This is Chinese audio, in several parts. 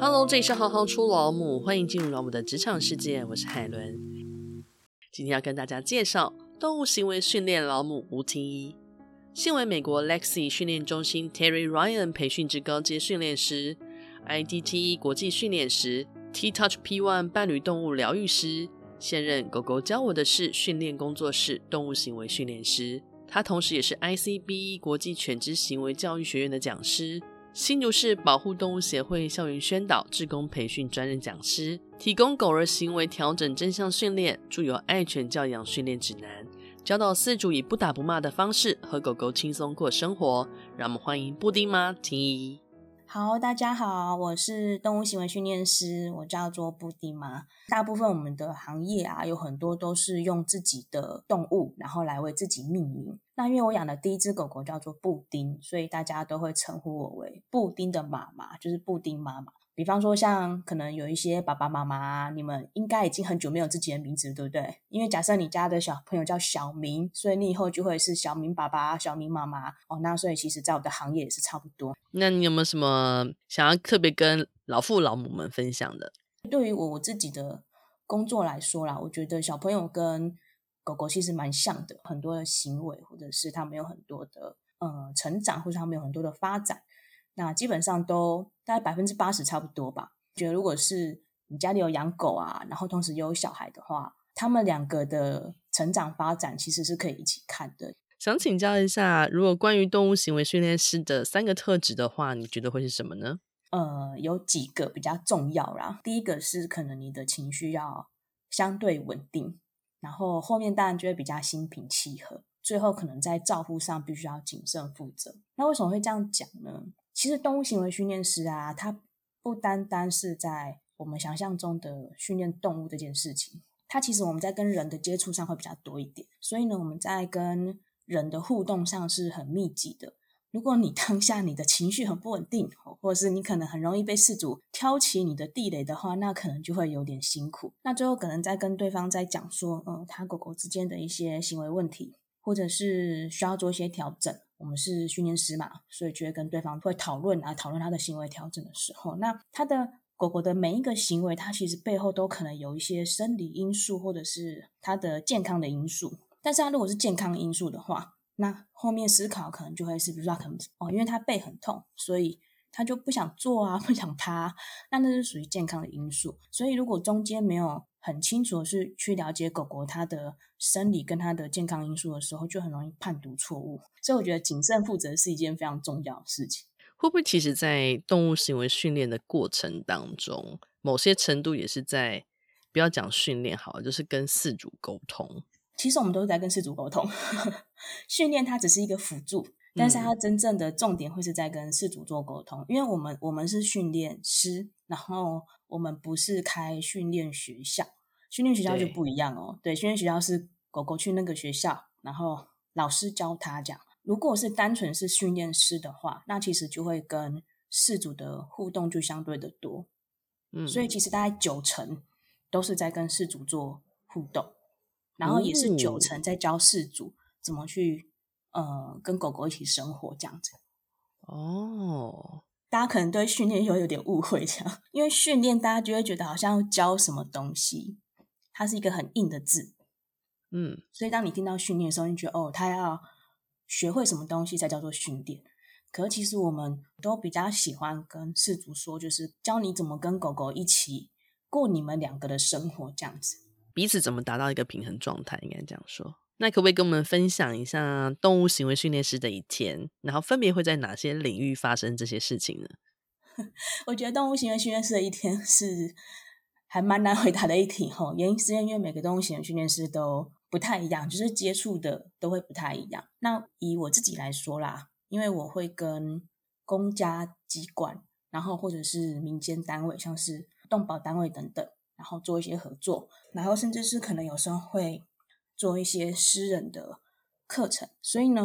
Hello， 这里是行行出老母，欢迎进入老母的职场世界，我是海伦。今天要跟大家介绍动物行为训练老母无听一。现为美国 Lexi 训练中心 Terry Ryan 培训之高阶训练师， IDTE 国际训练师， T-Touch P1 伴侣动物疗愈师，现任狗狗教我的事训练工作室动物行为训练师。他同时也是 ICBE 国际犬只行为教育学院的讲师，新竹市保护动物协会校园宣导志工培训专任讲师，提供狗儿行为调整正向训练，著有爱犬教养训练指南，教导饲主以不打不骂的方式和狗狗轻松过生活。让我们欢迎布丁妈T。好，大家好，我是动物行为训练师，我叫做布丁妈。大部分我们的行业啊，有很多都是用自己的动物然后来为自己命名。那因为我养的第一只狗狗叫做布丁，所以大家都会称呼我为布丁的妈妈，就是布丁妈妈。比方说像可能有一些爸爸妈妈，你们应该已经很久没有自己的名字，对不对？因为假设你家的小朋友叫小明，所以你以后就会是小明爸爸、小明妈妈哦。那所以其实在我的行业也是差不多。那你有没有什么想要特别跟老父老母们分享的？对于我自己的工作来说啦，我觉得小朋友跟狗狗其实蛮像的，很多的行为或者是他们有很多的成长，或者他们有很多的发展，那基本上都大概 80% 差不多吧。觉得如果是你家里有养狗啊，然后同时又有小孩的话，他们两个的成长发展其实是可以一起看的。想请教一下，如果关于动物行为训练师的三个特质的话，你觉得会是什么呢？有几个比较重要啦。第一个是可能你的情绪要相对稳定，然后后面当然就会比较心平气和，最后可能在照护上必须要谨慎负责。那为什么会这样讲呢？其实动物行为训练师啊，它不单单是在我们想象中的训练动物这件事情，它其实我们在跟人的接触上会比较多一点，所以呢，我们在跟人的互动上是很密集的。如果你当下你的情绪很不稳定，或者是你可能很容易被饲主挑起你的地雷的话，那可能就会有点辛苦。那最后可能在跟对方在讲说他狗狗之间的一些行为问题，或者是需要做一些调整，我们是训练师嘛，所以就会跟对方会讨论他的行为调整的时候，那他的狗狗的每一个行为，它其实背后都可能有一些生理因素或者是它的健康的因素。但是它如果是健康因素的话，那后面思考可能就会是，比如说可能因为他背很痛，所以他就不想坐啊，不想趴啊，那是属于健康的因素。所以如果中间没有很清楚的是去了解狗狗它的生理跟它的健康因素的时候，就很容易判读错误。所以我觉得谨慎负责是一件非常重要的事情。会不会其实在动物行为训练的过程当中，某些程度也是在，不要讲训练好了，就是跟饲主沟通？其实我们都是在跟饲主沟通训练它只是一个辅助，但是它真正的重点会是在跟饲主做沟通。因为我们是训练师，然后我们不是开训练学校，训练学校就不一样哦。对，训练学校是狗狗去那个学校，然后老师教他讲。如果是单纯是训练师的话，那其实就会跟饲主的互动就相对的多，所以其实大概90%都是在跟饲主做互动，然后也是90%在教饲主怎么去跟狗狗一起生活这样子。哦，大家可能对训练又有点误会这样，因为训练大家就会觉得好像要教什么东西，它是一个很硬的字，所以当你听到训练的时候，你觉得它要学会什么东西才叫做训练。可是其实我们都比较喜欢跟饲主说，就是教你怎么跟狗狗一起过你们两个的生活这样子，彼此怎么达到一个平衡状态，应该这样说。那可不可以跟我们分享一下动物行为训练师的一天，然后分别会在哪些领域发生这些事情呢？我觉得动物行为训练师的一天是还蛮难回答的一题，原因是因为每个动物行为训练师都不太一样，就是接触的都会不太一样。那以我自己来说啦，因为我会跟公家机关，然后或者是民间单位，像是动保单位等等，然后做一些合作，然后甚至是可能有时候会做一些私人的课程。所以呢，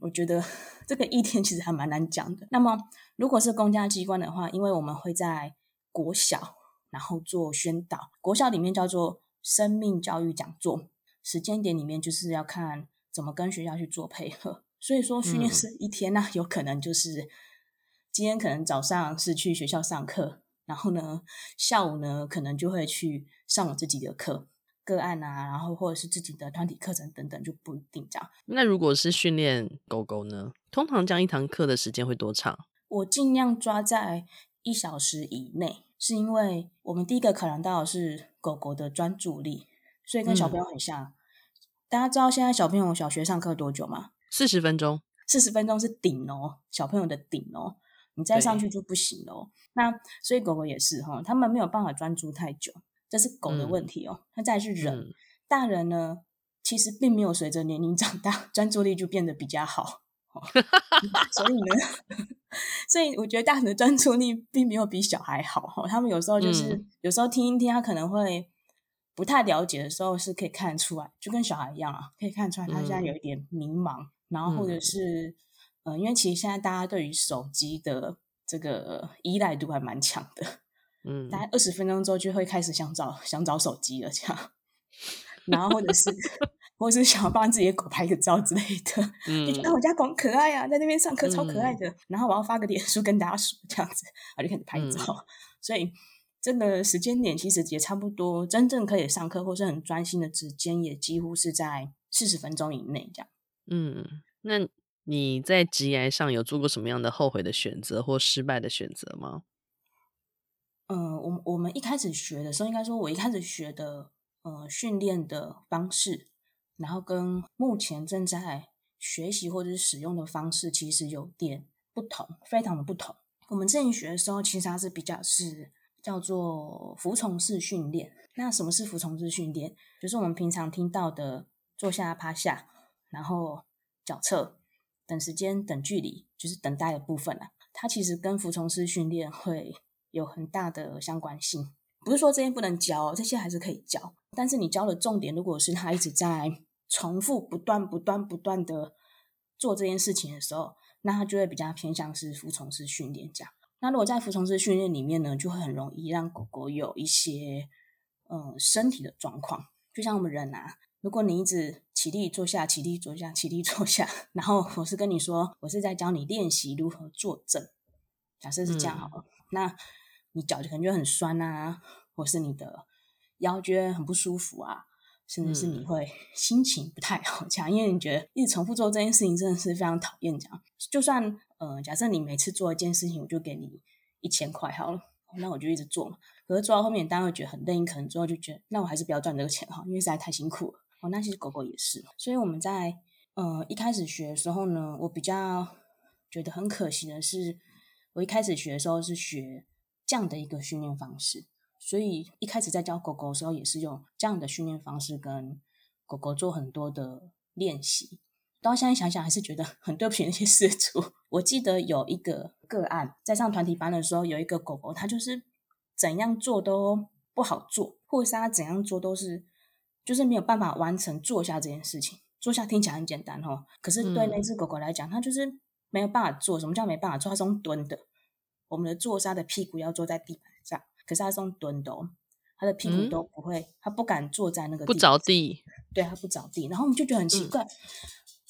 我觉得这个一天其实还蛮难讲的。那么如果是公家机关的话，因为我们会在国小然后做宣导，国小里面叫做生命教育讲座，时间点里面就是要看怎么跟学校去做配合。所以说训练师一天有可能就是今天可能早上是去学校上课，然后呢下午呢可能就会去上我自己的课个案啊，然后或者是自己的团体课程等等，就不一定这样。那如果是训练狗狗呢，通常这样一堂课的时间会多长？我尽量抓在1小时以内，是因为我们第一个考量到的是狗狗的专注力，所以跟小朋友很像。大家知道现在小朋友小学上课多久吗？40分钟。40分钟是顶哦，小朋友的顶哦，你再上去就不行哦。那所以狗狗也是齁，他们没有办法专注太久，这是狗的问题哦。那再来是人，大人呢其实并没有随着年龄长大专注力就变得比较好所以呢所以我觉得大人的专注力并没有比小孩好，他们有时候就是、有时候听一听他可能会不太了解的时候是可以看出来，就跟小孩一样啊，可以看出来他现在有一点迷茫、然后或者是因为其实现在大家对于手机的这个依赖度还蛮强的，大概20分钟之后就会开始想找手机了这样，然后或者是或者是想要帮自己的狗拍个照之类的，就觉得我家狗可爱啊，在那边上课超可爱的，然后我要发个脸书跟大家说这样子，我就开始拍照。所以这个时间点其实也差不多，真正可以上课或是很专心的时间也几乎是在40分钟以内这样。那你在职涯上有做过什么样的后悔的选择或失败的选择吗？我们一开始学的时候，应该说我一开始学的训练的方式，然后跟目前正在学习或者是使用的方式其实有点不同，非常的不同。我们之前学的时候其实它是比较是叫做服从式训练。那什么是服从式训练？就是我们平常听到的坐下趴下，然后脚侧，等时间等距离，就是等待的部分啦。它其实跟服从式训练会有很大的相关性。不是说这些不能教，这些还是可以教，但是你教的重点如果是它一直在重复不断的做这件事情的时候，那它就会比较偏向是服从式训练这样。那如果在服从式训练里面呢，就会很容易让狗狗有一些身体的状况。就像我们人啊，如果你一直起立坐下起立坐下起立坐下，然后我是跟你说我是在教你练习如何坐正，假设是这样好了，那你脚就可能就很酸啊，或是你的腰觉得很不舒服啊，甚至是你会心情不太好这样，因为你觉得一直重复做这件事情真的是非常讨厌这样。就算假设你每次做一件事情我就给你1000块好了，那我就一直做嘛。可是做到后面当然会觉得很累，可能之后就觉得那我还是不要赚这个钱哈，因为实在太辛苦了。那其实狗狗也是。所以我们在一开始学的时候呢，我比较觉得很可惜的是，我一开始学的时候是学这样的一个训练方式，所以一开始在教狗狗的时候也是用这样的训练方式跟狗狗做很多的练习。到现在想想还是觉得很对不起那些事主。我记得有一个个案在上团体班的时候，有一个狗狗它就是怎样做都不好做，或者是它怎样做都是就是没有办法完成坐下这件事情。坐下听起来很简单哦，可是对那只狗狗来讲它就是没有办法坐。什么叫没办法坐？它是用蹲的，我们的坐是它的屁股要坐在地板上，可是它是用蹲的哦，它的屁股都不会，它不敢坐在那个地板上，不着地，对，它不着地。然后我们就觉得很奇怪，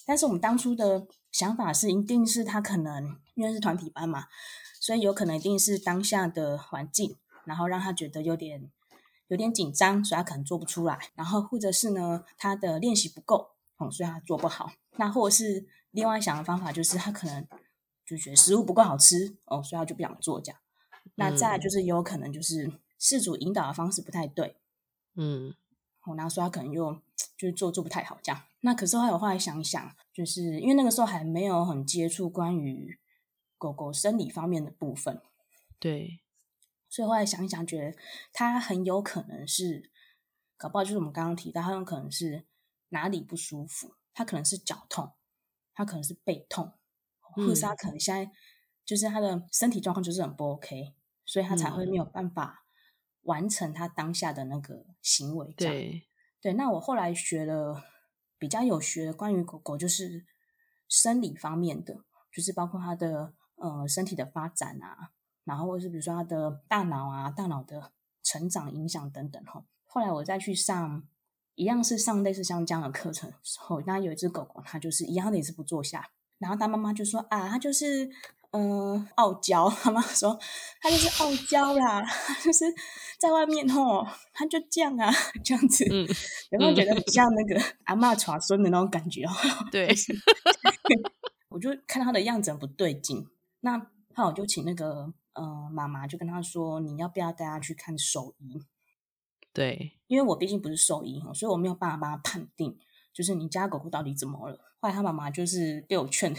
但是我们当初的想法是一定是他可能因为是团体班嘛，所以有可能一定是当下的环境然后让他觉得有点紧张，所以他可能做不出来，然后或者是呢他的练习不够所以他做不好。那或者是另外想的方法就是他可能就觉得食物不够好吃所以他就不想做这样。那再来就是有可能就是事主引导的方式不太对然后所以他可能就是做不太好这样。那可是后来想一想，就是因为那个时候还没有很接触关于狗狗生理方面的部分，对，所以后来想一想觉得它很有可能是搞不好就是我们刚刚提到它有可能是哪里不舒服，它可能是脚痛，它可能是背痛，或者是它可能现在就是它的身体状况就是很不 OK， 所以它才会没有办法完成他当下的那个行为这样。对，那我后来学了比较有学关于狗狗就是生理方面的，就是包括它的身体的发展啊，然后或是比如说它的大脑啊，大脑的成长影响等等后来我再去上一样是上类似像这样的课程的时候，那有一只狗狗它就是一样的也是不坐下，然后他妈妈就说啊，他就是傲娇，他妈说他就是傲娇啦，就是在外面吼，他就这样啊，这样子，有没有觉得很像那个阿嬷娶孙的那种感觉哦？对，我就看他的样子很不对劲，那后来我就请那个妈妈就跟他说，你要不要带他去看兽医？对，因为我毕竟不是兽医，所以我没有办法帮他判定。就是你家狗狗到底怎么了？后来他妈妈就是被我劝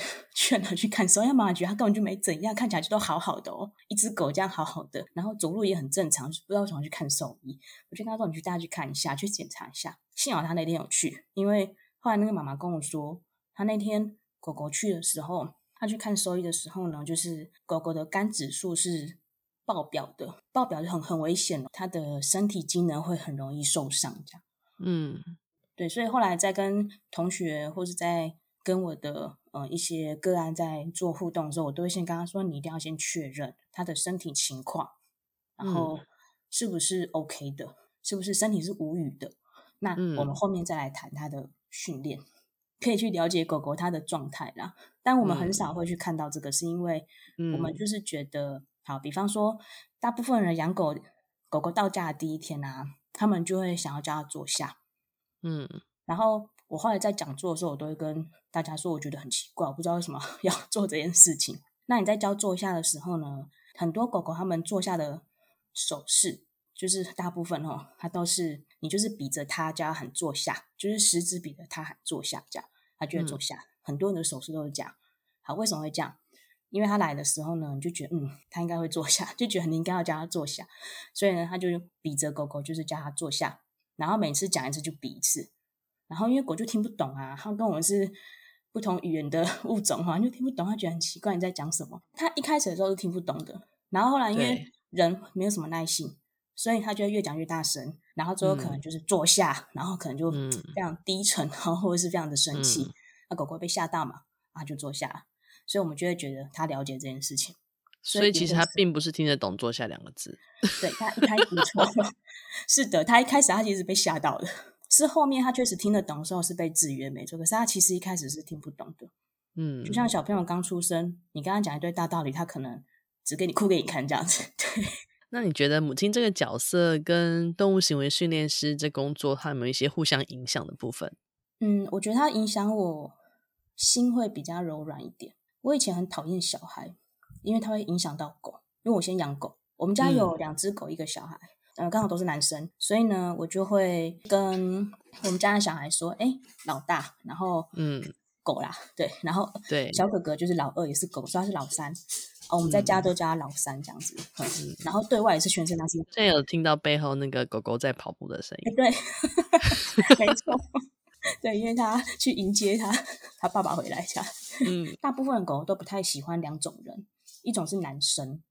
他去看兽医，他妈妈觉得他根本就没怎样，看起来就都好好的哦，一只狗这样好好的，然后走路也很正常，不知道为什么去看兽医。我就跟他说：“你去带他去看一下，去检查一下。”幸好他那天有去，因为后来那个妈妈跟我说，他那天狗狗去的时候，他去看兽医的时候呢，就是狗狗的肝指数是爆表的，爆表就很危险了，它的身体机能会很容易受伤，这样。嗯。对，所以后来在跟同学或是在跟我的一些个案在做互动的时候，我都会先跟他说，你一定要先确认他的身体情况，然后是不是 OK 的，是不是身体是无虞的，那我们后面再来谈他的训练，可以去了解狗狗他的状态啦。但我们很少会去看到这个，是因为我们就是觉得，好，比方说大部分人养狗狗到家的第一天啊，他们就会想要叫他坐下。然后我后来在讲座的时候，我都会跟大家说，我觉得很奇怪，我不知道为什么要做这件事情。那你在教坐下的时候呢，很多狗狗他们坐下的手势，就是大部分哦，它都是你就是比着它叫它喊坐下，就是食指比着它喊坐下，这样它就会坐下。很多人的手势都是这样。好，为什么会这样？因为它来的时候呢，你就觉得它应该会坐下，就觉得你应该要叫它坐下，所以呢，它就比着狗狗就是叫它坐下。然后每次讲一次就比一次，然后因为狗就听不懂啊，它跟我们是不同语言的物种啊，就听不懂，它觉得很奇怪你在讲什么。它一开始的时候是听不懂的，然后后来因为人没有什么耐性，所以它就会越讲越大声，然后最后可能就是坐下，然后可能就非常低沉，然后或者是非常的生气，那狗狗会被吓到嘛，啊就坐下了，所以我们就会觉得它了解这件事情。所以其实他并不是听得懂坐下两个字。对，他一开始错了。是的，他一开始他其实被吓到了，是后面他确实听得懂的时候是被制约没错，可是他其实一开始是听不懂的。就像小朋友刚出生，你跟他讲一堆大道理，他可能只给你哭给你看这样子。对。那你觉得母亲这个角色跟动物行为训练师这工作，他有没有一些互相影响的部分？我觉得他影响我心会比较柔软一点。我以前很讨厌小孩，因为它会影响到狗，因为我先养狗，我们家有2只狗一个小孩，刚好都是男生，所以呢我就会跟我们家的小孩说，老大，然后狗啦，对，然后对小哥哥就是老2，也是狗，所以他是老3，我们在家都叫他老3这样子，然后对外也是宣称他是。现在有听到背后那个狗狗在跑步的声音，对，没错。对，因为他去迎接他爸爸回来家。大部分的狗都不太喜欢2种人。一种是男生，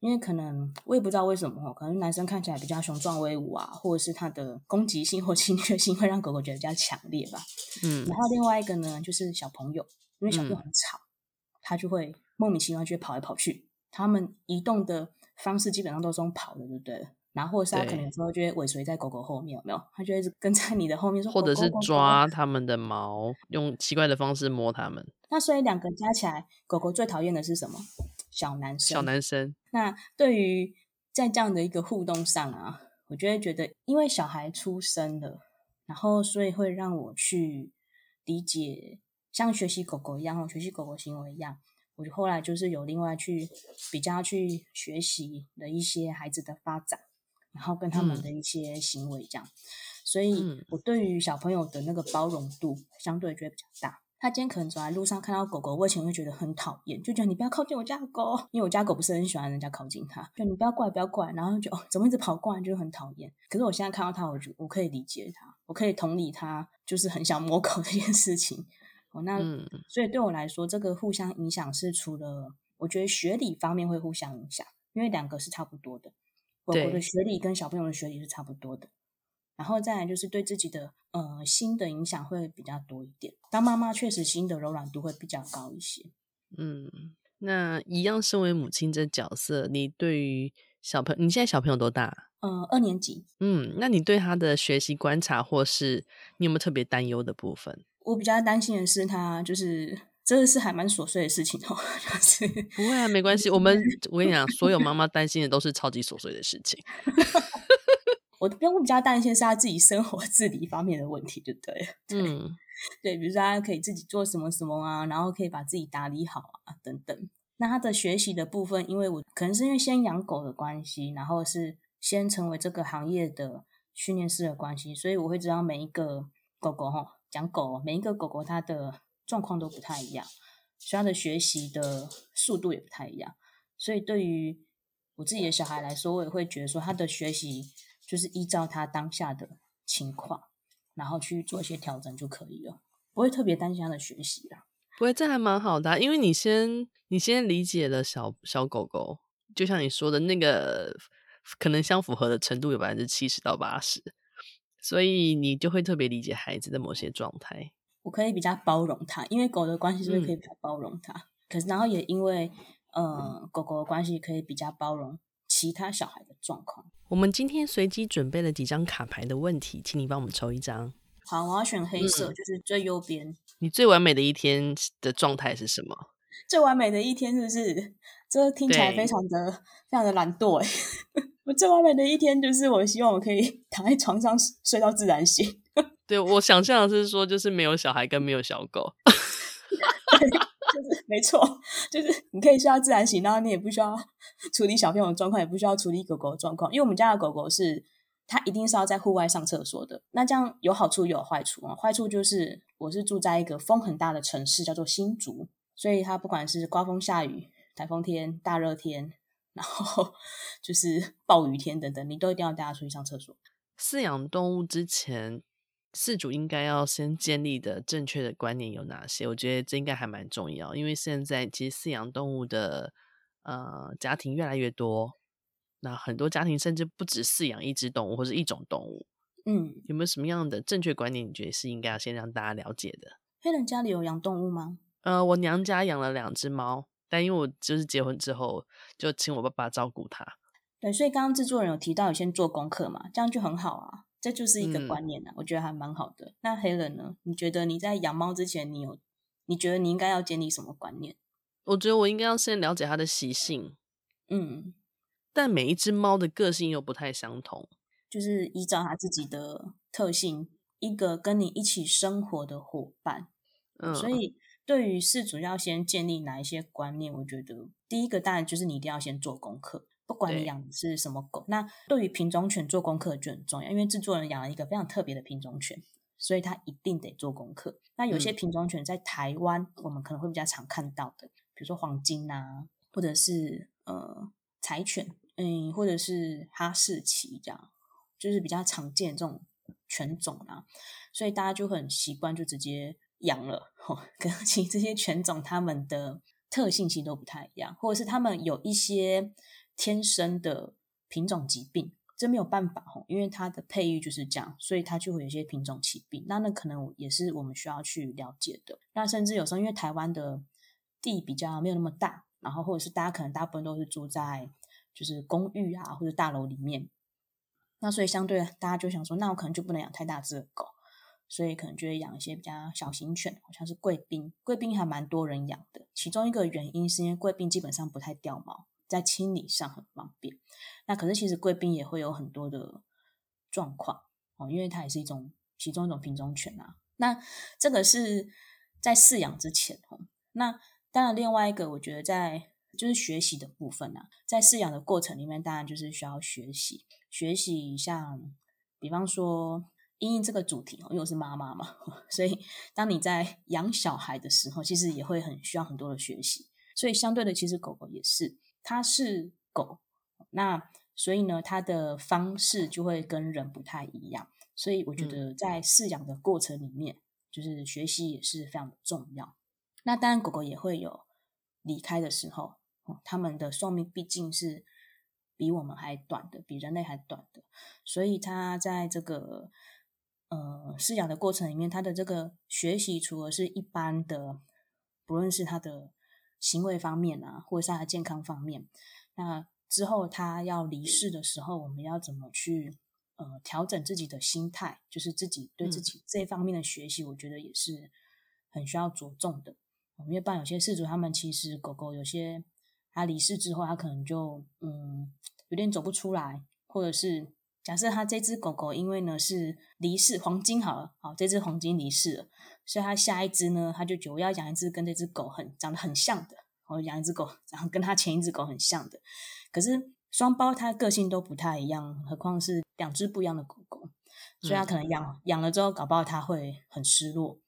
因为可能我也不知道为什么，可能男生看起来比较雄壮威武啊，或者是他的攻击性或侵略性会让狗狗觉得比较强烈吧。然后另外一个呢就是小朋友，因为小朋友很吵，他就会莫名其妙就会跑来跑去，他们移动的方式基本上都是用跑的，对不对？然后或者是他可能有时候就会尾随在狗狗后面，有没有？他就会跟在你的后面说，或者是抓他们的毛，用奇怪的方式摸他们。那所以2个加起来，狗狗最讨厌的是什么？小男生。那对于在这样的一个互动上啊，我就会觉得，因为小孩出生了，然后所以会让我去理解，像学习狗狗一样，学习狗狗行为一样，我后来就是有另外去比较去学习的一些孩子的发展，然后跟他们的一些行为这样，所以我对于小朋友的那个包容度相对觉得比较大。他今天可能走在路上看到狗狗，我以前会觉得很讨厌，就觉得你不要靠近我家的狗，因为我家狗不是很喜欢人家靠近它，就你不要过来不要过来，然后就怎么一直跑过来，就很讨厌。可是我现在看到它，我可以理解它，我可以同理它，就是很想摸狗这件事情。所以对我来说，这个互相影响是除了我觉得学理方面会互相影响，因为2个是差不多的，狗狗的学理跟小朋友的学理是差不多的。然后再来就是对自己的心的影响会比较多一点，当妈妈确实心的柔软度会比较高一些。那一样身为母亲这角色，你对于小朋友，你现在小朋友多大？2年级。那你对他的学习观察，或是你有没有特别担忧的部分？我比较担心的是他就是真的是还蛮琐碎的事情哦，就是不会啊，没关系。我跟你讲，所有妈妈担心的都是超级琐碎的事情。我不用比较担心是她自己生活自理方面的问题，对不对？嗯，对，比如说她可以自己做什么什么啊，然后可以把自己打理好啊，等等。那她的学习的部分，因为我可能是因为先养狗的关系，然后是先成为这个行业的训练师的关系，所以我会知道每一个狗狗哈，讲狗，每一个狗狗它的状况都不太一样，所以他的学习的速度也不太一样，所以对于我自己的小孩来说，我也会觉得说他的学习就是依照他当下的情况然后去做一些调整就可以了，不会特别担心他的学习啦。不会，这还蛮好的啊，因为你先理解了小狗狗，就像你说的那个可能相符合的程度有 70%到80%， 所以你就会特别理解孩子的某些状态，我可以比较包容它，因为狗的关系所以可以比较包容它，可是然后也因为狗狗的关系可以比较包容其他小孩的状况。我们今天随机准备了几张卡牌的问题，请你帮我们抽一张。好，我要选黑色，就是最右边。你最完美的一天的状态是什么？最完美的一天是不是？这听起来非常的懒惰耶。我最完美的一天就是我希望我可以躺在床上睡到自然醒。对，我想象的是说就是没有小孩跟没有小狗。就是没错，就是你可以睡到自然醒，然后你也不需要处理小朋友的状况，也不需要处理狗狗的状况，因为我们家的狗狗是它一定是要在户外上厕所的。那这样有好处也有坏处啊。坏处就是我是住在一个风很大的城市叫做新竹，所以它不管是刮风下雨、台风天、大热天，然后就是暴雨天等等，你都一定要带它出去上厕所。饲养动物之前，饲主应该要先建立的正确的观念有哪些？我觉得这应该还蛮重要，因为现在其实饲养动物的家庭越来越多，那很多家庭甚至不止饲养一只动物或是一种动物。有没有什么样的正确观念你觉得是应该要先让大家了解的？黑人家里有养动物吗？我娘家养了2只猫，但因为我就是结婚之后就请我爸爸照顾它。对，所以刚刚制作人有提到有先做功课嘛，这样就很好啊，这就是一个观念啊，我觉得还蛮好的。那黑人呢？你觉得你在养猫之前，你觉得你应该要建立什么观念？我觉得我应该要先了解它的习性，但每一只猫的个性又不太相同，就是依照它自己的特性，一个跟你一起生活的伙伴，所以对于饲主要先建立哪一些观念，我觉得第一个当然就是你一定要先做功课，不管你养的是什么狗。那对于品种犬做功课就很重要，因为制作人养了一个非常特别的品种犬，所以他一定得做功课。那有些品种犬在台湾我们可能会比较常看到的，比如说黄金啊，或者是柴犬，或者是哈士奇，这样就是比较常见这种犬种啊，所以大家就很习惯就直接养了，可是其实这些犬种它们的特性其实都不太一样，或者是它们有一些天生的品种疾病，这没有办法，因为它的配育就是这样，所以它就会有一些品种疾病，那可能也是我们需要去了解的。那甚至有时候因为台湾的地比较没有那么大，然后或者是大家可能大部分都是住在就是公寓啊或者大楼里面，那所以相对大家就想说那我可能就不能养太大只的狗，所以可能就会养一些比较小型犬，好像是贵宾。贵宾还蛮多人养的，其中一个原因是因为贵宾基本上不太掉毛，在清理上很方便。那可是其实贵宾也会有很多的状况，因为它也是其中一种品种犬啊。那这个是在饲养之前。那当然另外一个我觉得在就是学习的部分啊，在饲养的过程里面当然就是需要学习像比方说因应这个主题，因为我是妈妈嘛，所以当你在养小孩的时候其实也会很需要很多的学习，所以相对的其实狗狗也是，它是狗，那所以呢它的方式就会跟人不太一样，所以我觉得在饲养的过程里面就是学习也是非常的重要。那当然狗狗也会有离开的时候，它们的寿命毕竟是比我们还短的，比人类还短的，所以它在这个饲养的过程里面，它的这个学习除了是一般的不论是它的行为方面啊，或者是他的健康方面，那之后他要离世的时候我们要怎么去调整自己的心态，就是自己对自己这方面的学习我觉得也是很需要着重的。因为不然有些饲主他们其实狗狗有些他离世之后他可能就有点走不出来，或者是假设他这只狗狗因为呢是离世黄金好了，好这只黄金离世了，所以他下一只呢他就觉得我要养一只跟这只狗长得很像的，我养一只狗然后跟他前一只狗很像的，可是双胞胎个性都不太一样，何况是两只不一样的狗狗，所以他可能养了之后搞不好他会很失落，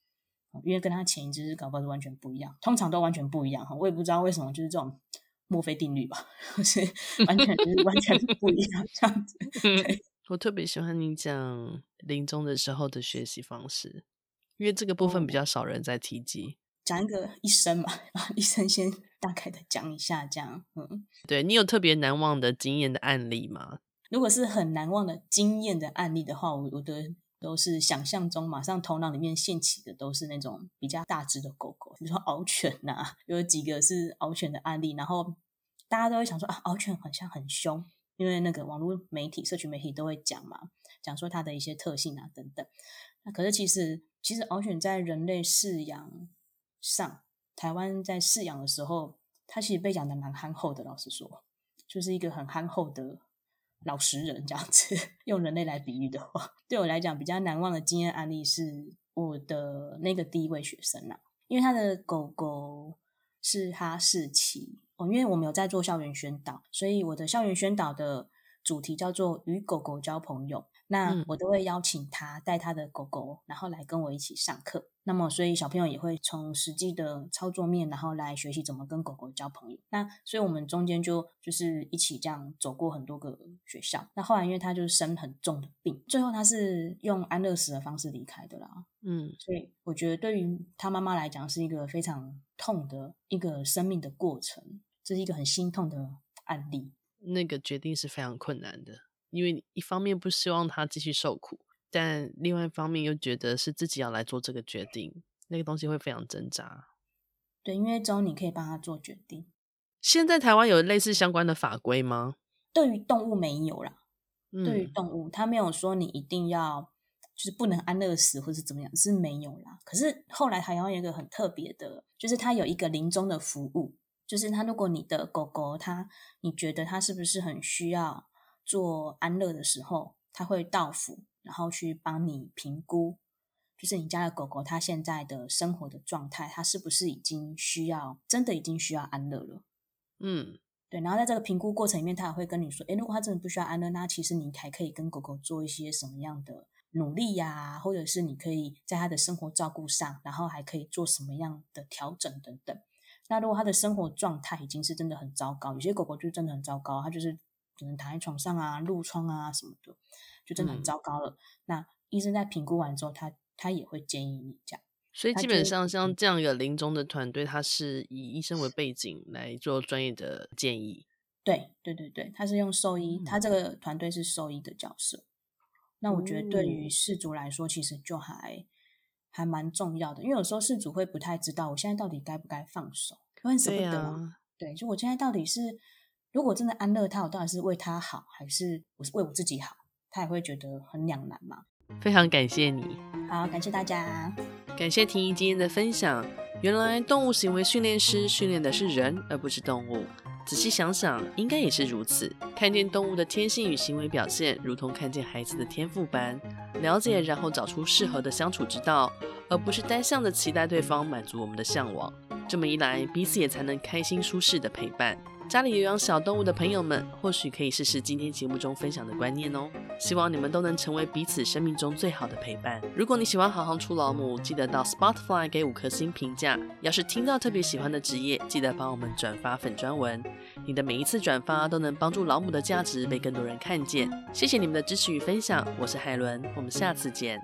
因为跟他前一只搞不好是完全不一样，通常都完全不一样，我也不知道为什么，就是这种墨菲定律吧，是完全不一样这样子。我特别喜欢你讲临终的时候的学习方式，因为这个部分比较少人在提及。讲一个医生嘛，医生先大概的讲一下这样。对，你有特别难忘的经验的案例吗？如果是很难忘的经验的案例的话，我的都是想象中马上头脑里面现起的都是那种比较大只的狗狗，比如说獒犬啊，有几个是獒犬的案例，然后大家都会想说啊，獒犬好像很凶，因为那个网络媒体社群媒体都会讲嘛，讲说它的一些特性啊等等。那可是其实獒犬在人类饲养上，台湾在饲养的时候它其实被养的蛮憨厚的，老实说就是一个很憨厚的老实人这样子，用人类来比喻的话，对我来讲比较难忘的经验案例是我的那个第一位学生啦，因为他的狗狗是哈士奇，因为我们有在做校园宣导，所以我的校园宣导的主题叫做与狗狗交朋友，那我都会邀请他带他的狗狗然后来跟我一起上课，那么所以小朋友也会从实际的操作面然后来学习怎么跟狗狗交朋友，那所以我们中间就是一起这样走过很多个学校，那后来因为他就生很重的病，最后他是用安乐死的方式离开的啦，所以我觉得对于他妈妈来讲是一个非常痛的一个生命的过程，这是一个很心痛的案例。那个决定是非常困难的，因为一方面不希望他继续受苦，但另外一方面又觉得是自己要来做这个决定，那个东西会非常挣扎。对，因为只有你可以帮他做决定。现在台湾有类似相关的法规吗？对于动物没有啦，对于动物他没有说你一定要就是不能安乐死或是怎么样，是没有啦。可是后来台湾有一个很特别的，就是它有一个临终的服务，就是它如果你的狗狗你觉得它是不是很需要做安乐的时候，他会到府然后去帮你评估，就是你家的狗狗它现在的生活的状态，它是不是已经需要安乐了。对，然后在这个评估过程里面他也会跟你说，如果它真的不需要安乐，那其实你还可以跟狗狗做一些什么样的努力啊，或者是你可以在它的生活照顾上然后还可以做什么样的调整等等。那如果它的生活状态已经是真的很糟糕，有些狗狗就真的很糟糕，它就是可能躺在床上啊褥疮啊什么的，就真的很糟糕了，那医生在评估完之后他也会建议你这样。所以基本上像这样一个临终的团队，他是以医生为背景来做专业的建议。对，他是用兽医，他这个团队是兽医的角色，那我觉得对于事主来说其实就还蛮重要的，因为有时候事主会不太知道我现在到底该不该放手，我很舍不得啊。对，就我现在到底是如果真的安乐他，我到底是为他好还是我是为我自己好，他也会觉得很两难嘛。非常感谢你。好，感谢大家，感谢婷宜今天的分享。原来动物行为训练师训练的是人而不是动物，仔细想想应该也是如此，看见动物的天性与行为表现如同看见孩子的天赋般，了解然后找出适合的相处之道，而不是单向的期待对方满足我们的向往，这么一来彼此也才能开心舒适的陪伴。家里有养小动物的朋友们或许可以试试今天节目中分享的观念哦，希望你们都能成为彼此生命中最好的陪伴。如果你喜欢行行出老母，记得到 Spotify 给5颗星评价，要是听到特别喜欢的职业，记得帮我们转发粉专文，你的每一次转发都能帮助老母的价值被更多人看见。谢谢你们的支持与分享，我是海伦，我们下次见。